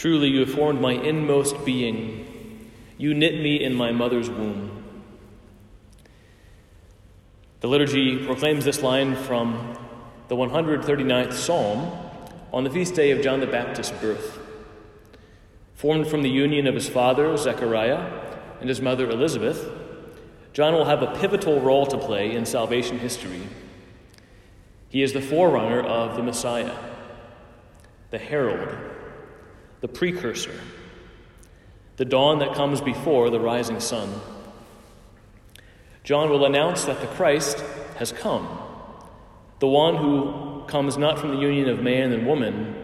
Truly you have formed my inmost being. You knit me in my mother's womb. The liturgy proclaims this line from the 139th Psalm on the feast day of John the Baptist's birth. Formed from the union of his father, Zechariah, and his mother, Elizabeth, John will have a pivotal role to play in salvation history. He is the forerunner of the Messiah, the herald, the precursor, the dawn that comes before the rising sun. John will announce that the Christ has come, the one who comes not from the union of man and woman,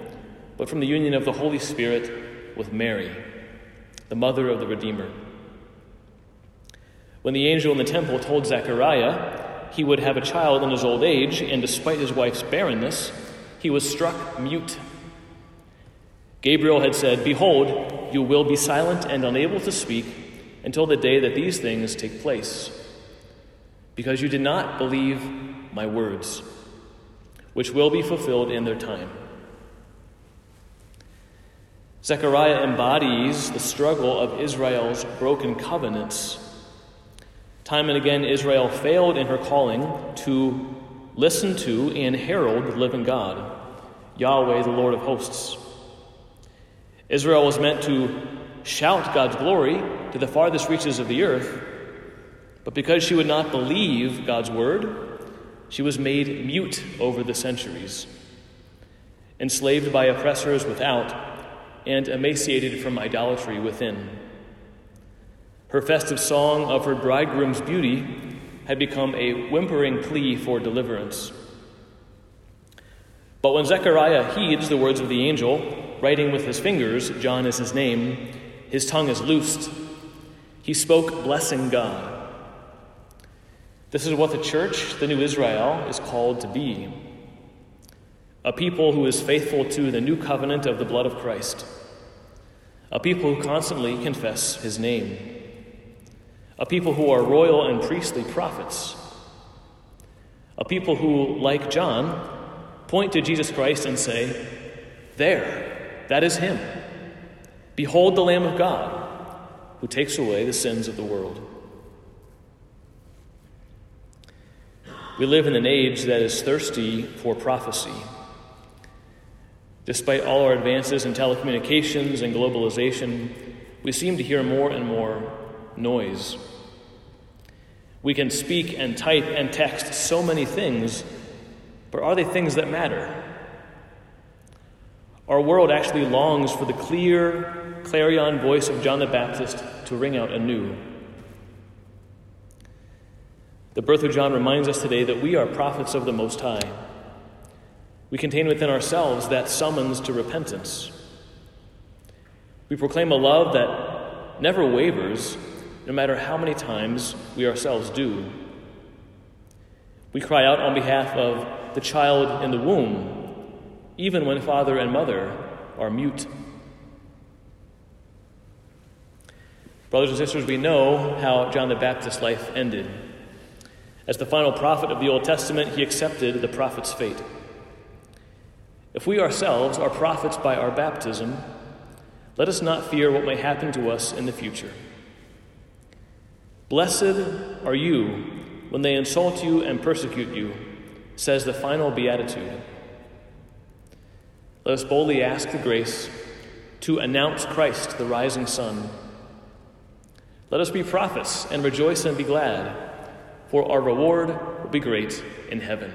but from the union of the Holy Spirit with Mary, the mother of the Redeemer. When the angel in the temple told Zechariah he would have a child in his old age, and despite his wife's barrenness, he was struck mute. Gabriel had said, "Behold, you will be silent and unable to speak until the day that these things take place, because you did not believe my words, which will be fulfilled in their time." Zechariah embodies the struggle of Israel's broken covenants. Time and again, Israel failed in her calling to listen to and herald the living God, Yahweh, the Lord of hosts. Israel was meant to shout God's glory to the farthest reaches of the earth, but because she would not believe God's word, she was made mute over the centuries, enslaved by oppressors without, and emaciated from idolatry within. Her festive song of her bridegroom's beauty had become a whimpering plea for deliverance. But when Zechariah heeds the words of the angel, writing with his fingers, John is his name, his tongue is loosed. He spoke, blessing God. This is what the church, the new Israel, is called to be. A people who is faithful to the new covenant of the blood of Christ. A people who constantly confess his name. A people who are royal and priestly prophets. A people who, like John, point to Jesus Christ and say, "There, that is him. Behold the Lamb of God, who takes away the sins of the world." We live in an age that is thirsty for prophecy. Despite all our advances in telecommunications and globalization, we seem to hear more and more noise. We can speak and type and text so many things, but are they things that matter? Our world actually longs for the clear, clarion voice of John the Baptist to ring out anew. The birth of John reminds us today that we are prophets of the Most High. We contain within ourselves that summons to repentance. We proclaim a love that never wavers, no matter how many times we ourselves do. We cry out on behalf of the child in the womb, even when father and mother are mute. Brothers and sisters, we know how John the Baptist's life ended. As the final prophet of the Old Testament, he accepted the prophet's fate. If we ourselves are prophets by our baptism, let us not fear what may happen to us in the future. "Blessed are you when they insult you and persecute you," says the final beatitude. Let us boldly ask the grace to announce Christ, the rising sun. Let us be prophets and rejoice and be glad, for our reward will be great in heaven.